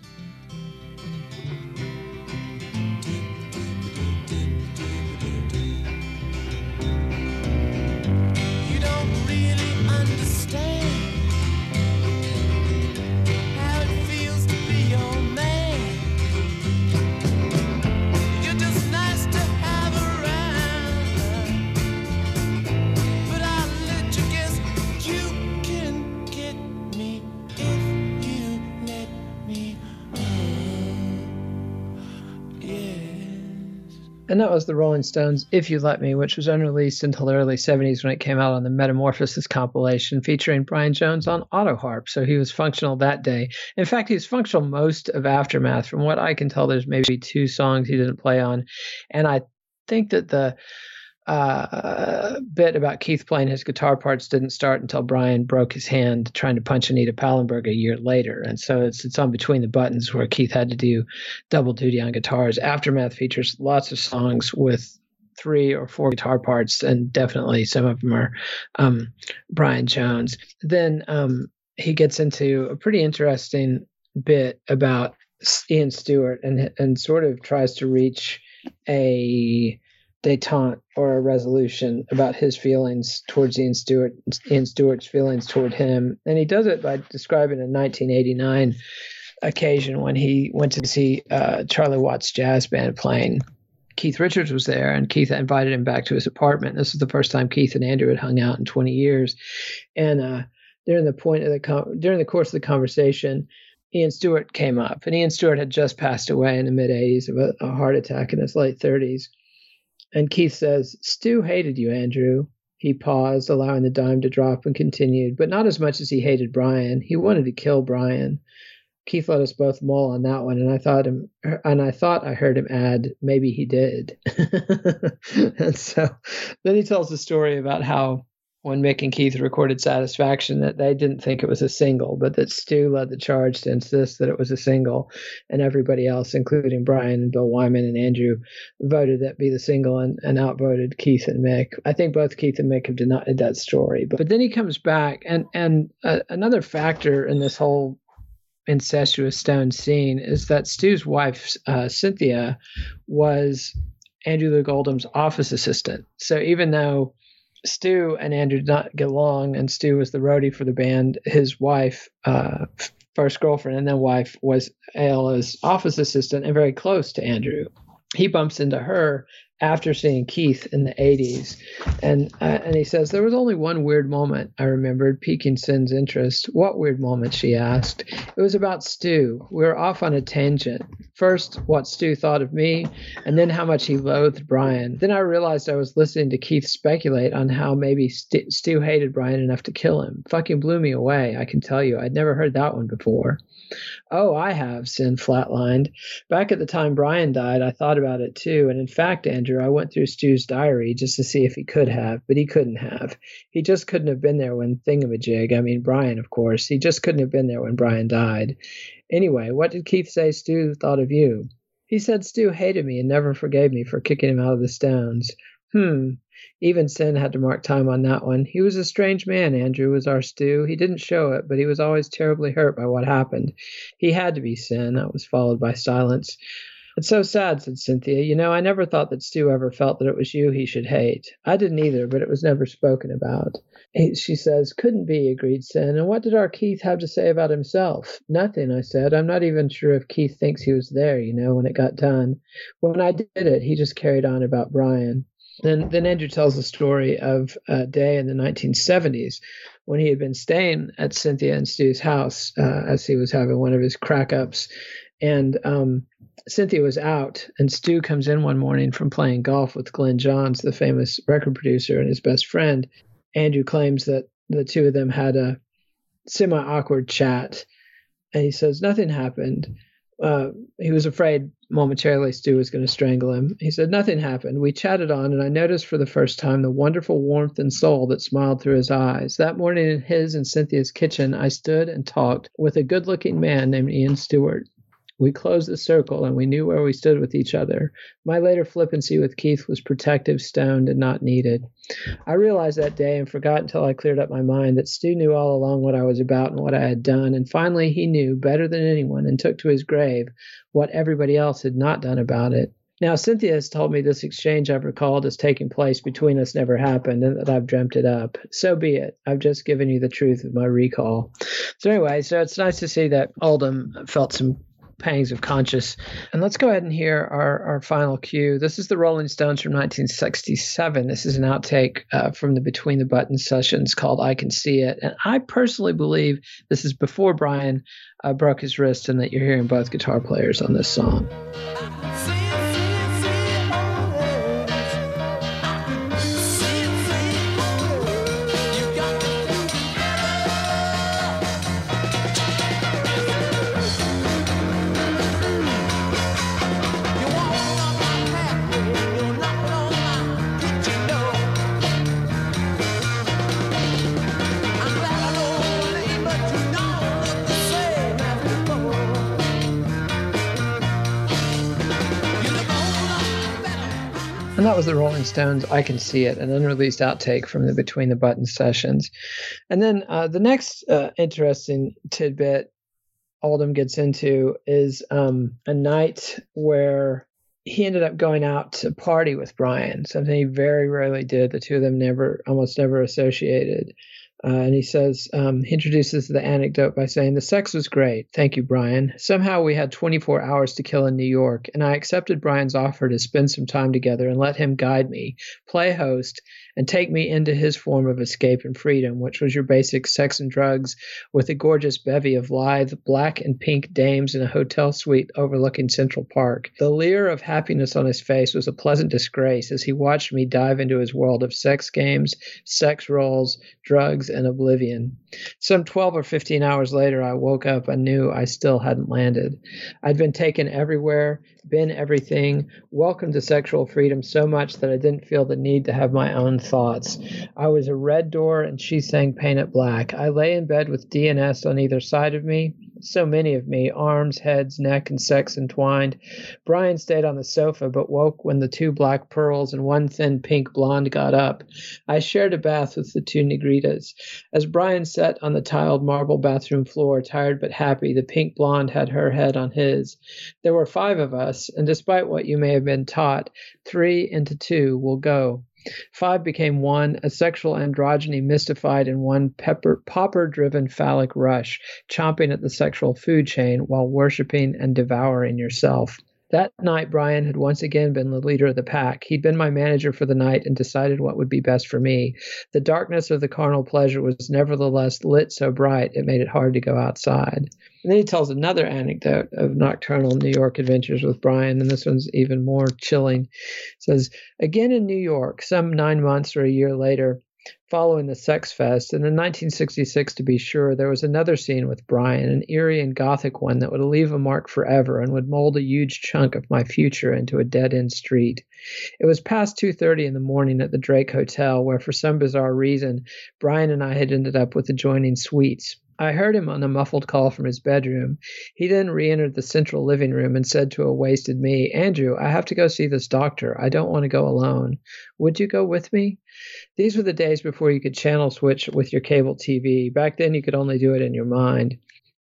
And that was The Rolling Stones, If You Let Me, which was unreleased until the early seventies when it came out on the Metamorphosis compilation featuring Brian Jones on auto harp. So he was functional that day. In fact, he was functional most of Aftermath. From what I can tell, there's maybe two songs he didn't play on. And I think that the uh, bit about Keith playing his guitar parts didn't start until Brian broke his hand trying to punch Anita Pallenberg a year later. And so it's, it's on Between the Buttons where Keith had to do double duty on guitars. Aftermath features lots of songs with three or four guitar parts, and definitely some of them are um, Brian Jones. Then um, he gets into a pretty interesting bit about Ian Stewart and, and sort of tries to reach a detente or a resolution about his feelings towards Ian Stewart, Ian Stewart's feelings toward him. And he does it by describing a nineteen eighty-nine occasion when he went to see uh, Charlie Watts' jazz band playing. Keith Richards was there, and Keith invited him back to his apartment. This was the first time Keith and Andrew had hung out in twenty years. And uh, during the point of the com- during the course of the conversation, Ian Stewart came up, and Ian Stewart had just passed away in the mid eighties of a, a heart attack in his late thirties. And Keith says, "Stu hated you, Andrew." He paused, allowing the dime to drop, and continued, "But not as much as he hated Brian. He wanted to kill Brian." Keith let us both mull on that one, and I thought him, and I thought I heard him add, "Maybe he did." And so then he tells the story about how when Mick and Keith recorded Satisfaction, that they didn't think it was a single, but that Stu led the charge to insist that it was a single, and everybody else, including Brian and Bill Wyman and Andrew, voted that be the single and, and outvoted Keith and Mick. I think both Keith and Mick have denied that story. But, but then he comes back, and, and uh, another factor in this whole incestuous Stone scene is that Stu's wife, uh, Cynthia, was Andrew Loog Oldham's office assistant. So even though Stu and Andrew did not get along, and Stu was the roadie for the band, his wife, uh, first girlfriend and then wife, was A L O's office assistant and very close to Andrew. He bumps into her after seeing Keith in the eighties, and uh, and he says, "There was only one weird moment I remembered, piquing Sin's interest." "What weird moment?" she asked. "It was about Stu. We were off on a tangent. First, what Stu thought of me, and then how much he loathed Brian. Then I realized I was listening to Keith speculate on how maybe St- Stu hated Brian enough to kill him. Fucking blew me away, I can tell you. I'd never heard that one before." "Oh, I have," Sin flatlined. "Back at the time Brian died, I thought about it too. And in fact, Andrew, I went through Stu's diary just to see if he could have, but he couldn't have. He just couldn't have been there when Thingamajig, I mean Brian, of course, he just couldn't have been there when Brian died. Anyway, what did Keith say Stu thought of you?" "He said Stu hated me and never forgave me for kicking him out of the Stones." Hmm. Even Sin had to mark time on that one. "He was a strange man, Andrew was our Stu. He didn't show it, but he was always terribly hurt by what happened." "He had to be, Sin." That was followed by silence. It's so sad, said Cynthia. You know, I never thought that Stu ever felt that it was you he should hate. I didn't either, but it was never spoken about. She says, couldn't be, agreed Sin. And what did our Keith have to say about himself? Nothing, I said. I'm not even sure if Keith thinks he was there, you know, when it got done. When I did it, he just carried on about Brian. Then, then Andrew tells the story of a day in the nineteen seventies when he had been staying at Cynthia and Stu's house uh, as he was having one of his crack-ups. And um, Cynthia was out, and Stu comes in one morning from playing golf with Glenn Johns, the famous record producer and his best friend. Andrew claims that the two of them had a semi-awkward chat, and he says nothing happened. Uh, he was afraid momentarily Stu was going to strangle him. He said, nothing happened. We chatted on, and I noticed for the first time the wonderful warmth and soul that smiled through his eyes. That morning in his and Cynthia's kitchen, I stood and talked with a good-looking man named Ian Stewart. We closed the circle, and we knew where we stood with each other. My later flippancy with Keith was protective, stoned, and not needed. I realized that day and forgot until I cleared up my mind that Stu knew all along what I was about and what I had done, and finally he knew better than anyone and took to his grave what everybody else had not done about it. Now, Cynthia has told me this exchange I've recalled as taking place between us never happened and that I've dreamt it up. So be it. I've just given you the truth of my recall. So anyway, so it's nice to see that Oldham felt some pangs of conscience. And let's go ahead and hear our, our final cue. This is the Rolling Stones from nineteen sixty-seven. This is an outtake uh, from the Between the Buttons sessions called I Can See It. And I personally believe this is before Brian uh, broke his wrist and that you're hearing both guitar players on this song. That was the Rolling Stones, I Can See It, an unreleased outtake from the Between the Buttons sessions. And then uh, the next uh, interesting tidbit Oldham gets into is um, a night where he ended up going out to party with Brian, something he very rarely did. The two of them never, almost never associated. Uh, and he says, um, he introduces the anecdote by saying, the sex was great. Thank you, Brian. Somehow we had twenty-four hours to kill in New York, and I accepted Brian's offer to spend some time together and let him guide me, play host, and take me into his form of escape and freedom, which was your basic sex and drugs with a gorgeous bevy of lithe black and pink dames in a hotel suite overlooking Central Park. The leer of happiness on his face was a pleasant disgrace as he watched me dive into his world of sex games, sex roles, drugs, and oblivion. Some twelve or fifteen hours later, I woke up and knew I still hadn't landed. I'd been taken everywhere, been everything, welcomed to sexual freedom so much that I didn't feel the need to have my own thoughts. I was a red door and she sang Paint It Black. I lay in bed with D N S on either side of me, so many of me, arms, heads, neck, and sex entwined. Brian stayed on the sofa but woke when the two black pearls and one thin pink blonde got up. I shared a bath with the two negritas. As Brian sat on the tiled marble bathroom floor, tired but happy, the pink blonde had her head on his. There were five of us, and despite what you may have been taught, three into two will go. Five became one, a sexual androgyny mystified in one pepper, pauper-driven phallic rush, chomping at the sexual food chain while worshiping and devouring yourself. That night, Brian had once again been the leader of the pack. He'd been my manager for the night and decided what would be best for me. The darkness of the carnal pleasure was nevertheless lit so bright it made it hard to go outside. And then he tells another anecdote of nocturnal New York adventures with Brian, and this one's even more chilling. It says, again in New York, some nine months or a year later, following the sex fest, and in nineteen sixty-six, to be sure, there was another scene with Brian, an eerie and gothic one that would leave a mark forever and would mold a huge chunk of my future into a dead-end street. It was past two thirty in the morning at the Drake Hotel, where for some bizarre reason, Brian and I had ended up with adjoining suites. I heard him on a muffled call from his bedroom. He then re-entered the central living room and said to a wasted me, Andrew, I have to go see this doctor. I don't want to go alone. Would you go with me? These were the days before you could channel switch with your cable T V. Back then, you could only do it in your mind.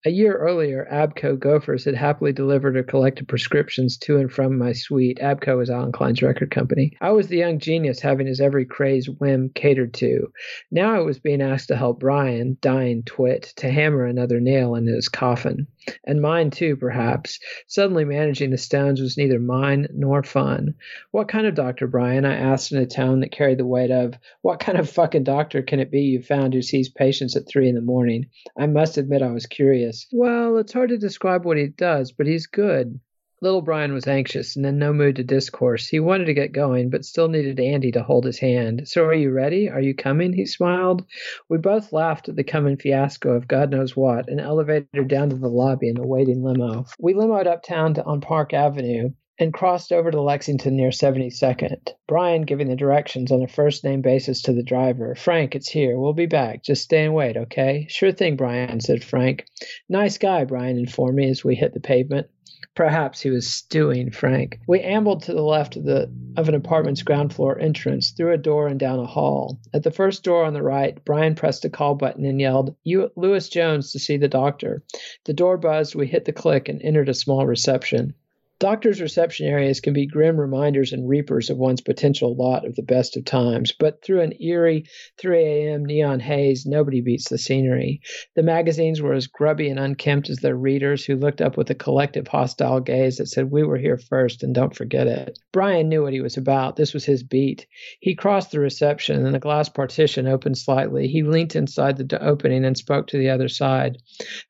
A year earlier, Abco Gophers had happily delivered or collected prescriptions to and from my suite. Abco was Alan Klein's record company. I was the young genius having his every craze whim catered to. Now I was being asked to help Brian, dying twit, to hammer another nail in his coffin. And mine too, perhaps. Suddenly managing the Stones was neither mine nor fun. What kind of doctor, Brian? I asked in a tone that carried the weight of, what kind of fucking doctor can it be you found who sees patients at three in the morning? I must admit I was curious. Well, it's hard to describe what he does, but he's good. Little Brian was anxious and in no mood to discourse. He wanted to get going, but still needed Andy to hold his hand. So are you ready? Are you coming? He smiled. We both laughed at the coming fiasco of God knows what, and elevated her down to the lobby in the waiting limo. We limoed uptown to, on Park Avenue and crossed over to Lexington near seventy-second. Brian giving the directions on a first-name basis to the driver. Frank, it's here. We'll be back. Just stay and wait, okay? Sure thing, Brian, said Frank. Nice guy, Brian informed me as we hit the pavement. Perhaps he was stewing Frank. We ambled to the left of the of an apartment's ground floor entrance, through a door and down a hall. At the first door on the right, Brian pressed a call button and yelled, "You, Lewis Jones, to see the doctor." The door buzzed, we hit the click, and entered a small reception. Doctors' reception areas can be grim reminders and reapers of one's potential lot of the best of times, but through an eerie three a.m. neon haze, nobody beats the scenery. The magazines were as grubby and unkempt as their readers, who looked up with a collective hostile gaze that said, "We were here first, and don't forget it." Brian knew what he was about. This was his beat. He crossed the reception, and the glass partition opened slightly. He leant inside the opening and spoke to the other side.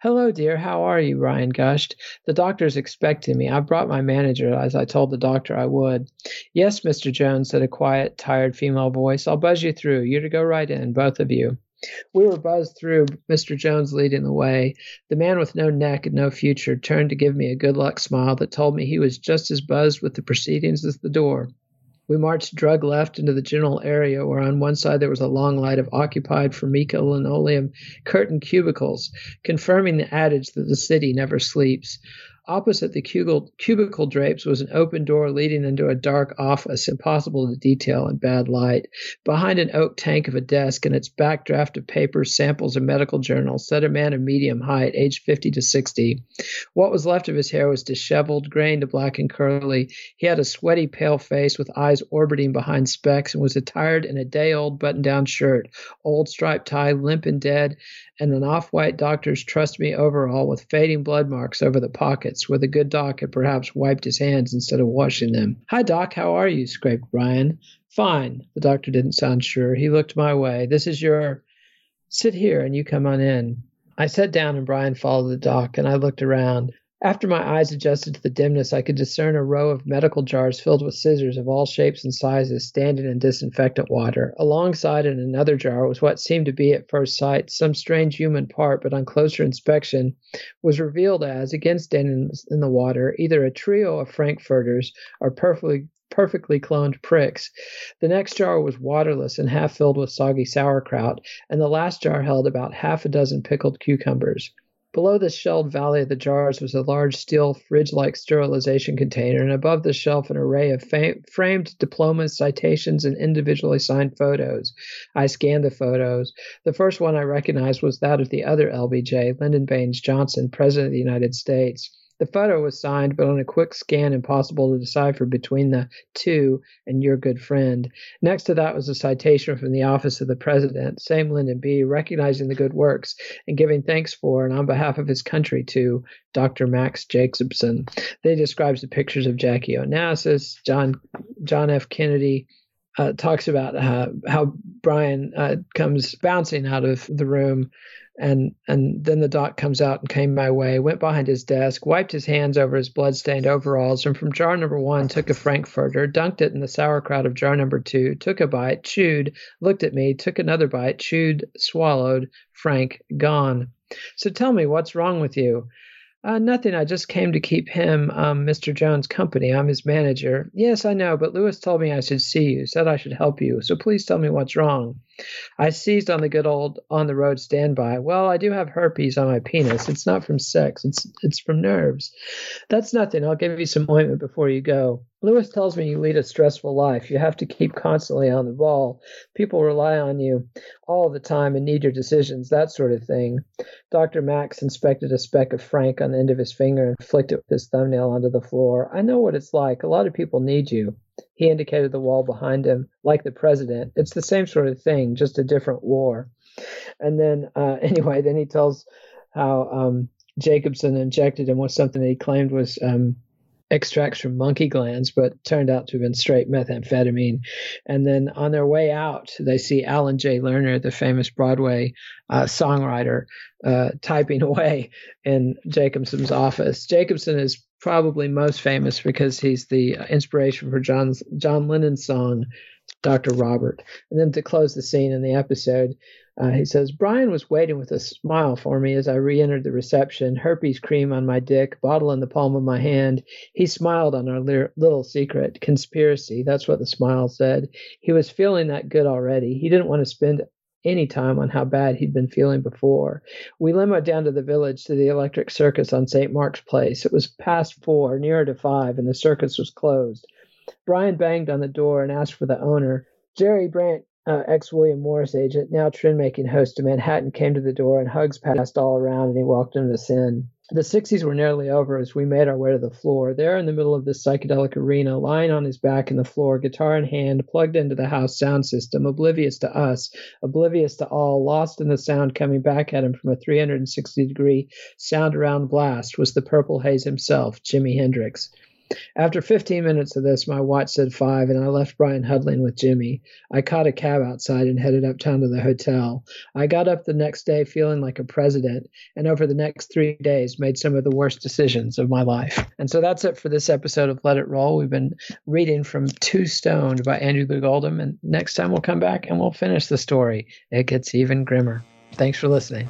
"Hello, dear. How are you?" Brian gushed. "The doctor's expecting me. I brought my my manager, as I told the doctor I would." "Yes, Mister Jones," said a quiet, tired female voice. "I'll buzz you through. You're to go right in, both of you." We were buzzed through, Mister Jones leading the way. The man with no neck and no future turned to give me a good luck smile that told me he was just as buzzed with the proceedings as the door. We marched drug left into the general area, where on one side there was a long light of occupied Formica linoleum curtained cubicles, confirming the adage that the city never sleeps. Opposite the cubicle drapes was an open door leading into a dark office, impossible to detail in bad light. Behind an oak tank of a desk and its backdraft of papers, samples, and medical journals sat a man of medium height, aged fifty to sixty. What was left of his hair was disheveled, graying to black and curly. He had a sweaty, pale face with eyes orbiting behind specs, and was attired in a day-old button-down shirt, old striped tie, limp and dead, and an off-white doctor's trust-me overall with fading blood marks over the pockets, where the good doc had perhaps wiped his hands instead of washing them. "Hi, doc, how are you?" scraped Brian. "Fine." The doctor didn't sound sure. He looked my way. "This is your... Sit here, and you come on in." I sat down, and Brian followed the doc, and I looked around. After my eyes adjusted to the dimness, I could discern a row of medical jars filled with scissors of all shapes and sizes standing in disinfectant water. Alongside in another jar was what seemed to be at first sight some strange human part, but on closer inspection was revealed as, again standing in the water, either a trio of frankfurters or perfectly perfectly cloned pricks. The next jar was waterless and half filled with soggy sauerkraut, and the last jar held about half a dozen pickled cucumbers. Below the shelled valley of the jars was a large steel fridge-like sterilization container, and above the shelf an array of fam- framed diplomas, citations, and individually signed photos. I scanned the photos. The first one I recognized was that of the other L B J, Lyndon Baines Johnson, President of the United States. The photo was signed, but on a quick scan, impossible to decipher between the "two" and "your good friend." Next to that was a citation from the office of the president, same Lyndon B., recognizing the good works and giving thanks for, and on behalf of his country, to Doctor Max Jacobson. They describes the pictures of Jackie Onassis, John, John F. Kennedy. Uh, talks about uh, how Brian uh, comes bouncing out of the room, and and then the doc comes out and came my way, went behind his desk, wiped his hands over his blood-stained overalls, and from jar number one took a frankfurter, dunked it in the sauerkraut of jar number two, took a bite, chewed, looked at me, took another bite, chewed, swallowed, Frank, gone. "So tell me, what's wrong with you?" Uh, nothing. I just came to keep him, um, Mister Jones' company. I'm his manager." "Yes, I know, but Lewis told me I should see you, said I should help you. So please tell me what's wrong." I seized on the good old on the road standby. Well, I do have herpes on my penis. It's not from sex. It's it's from nerves. That's nothing. I'll give you some ointment before you go. Lewis tells me you lead a stressful life. You have to keep constantly on the ball. People rely on you all the time and need your decisions, that sort of thing. Doctor Max inspected a speck of frank on the end of his finger and flicked it with his thumbnail onto the floor. I know what it's like. A lot of people need you. He indicated the wall behind him, like the president. It's the same sort of thing, just a different war. And then, uh, anyway, then he tells how um, Jacobson injected him with something that he claimed was um, extracts from monkey glands, but turned out to have been straight methamphetamine. And then on their way out, they see Alan Jay Lerner, the famous Broadway uh, songwriter, uh, typing away in Jacobson's office. Jacobson is probably most famous because he's the inspiration for John's, John Lennon's song, Doctor Robert. And then to close the scene in the episode, uh, he says, Brian was waiting with a smile for me as I re-entered the reception, herpes cream on my dick, bottle in the palm of my hand. He smiled on our le- little secret, conspiracy. That's what the smile said. He was feeling that good already. He didn't want to spend any time on how bad he'd been feeling before. We limoed down to the village to the electric circus on Saint Mark's Place. It was past four, nearer to five, and the circus was closed. Brian banged on the door and asked for the owner. Jerry Brandt, uh, ex-William Morris agent, now trend-making host to Manhattan, came to the door, and hugs passed all around, and he welcomed us in. The sixties were nearly over as we made our way to the floor. There in the middle of this psychedelic arena, lying on his back in the floor, guitar in hand, plugged into the house sound system, oblivious to us, oblivious to all, lost in the sound coming back at him from a three hundred sixty degree sound-around blast, was the Purple Haze himself, Jimi Hendrix. After fifteen minutes of this, my watch said five, and I left Brian huddling with Jimmy. I caught a cab outside and headed uptown to the hotel. I got up the next day feeling like a president, and over the next three days made some of the worst decisions of my life. And so that's it for this episode of Let It Roll. We've been reading from Too Stoned by Andrew Loog Oldham, and next time we'll come back and we'll finish the story. It gets even grimmer. Thanks for listening.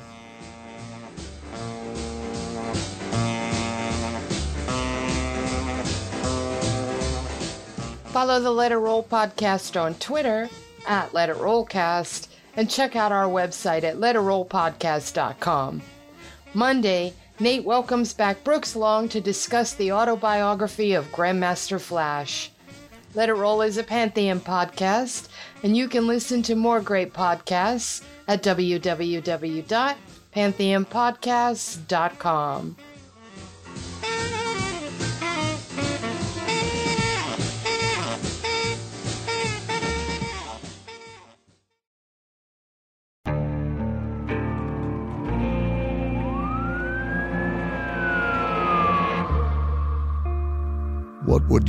Follow the Let It Roll podcast on Twitter at Let It Rollcast, and check out our website at let it roll podcast dot com. Monday, Nate welcomes back Brooks Long to discuss the autobiography of Grandmaster Flash. Let It Roll is a Pantheon podcast, and you can listen to more great podcasts at w w w dot pantheon podcasts dot com. What would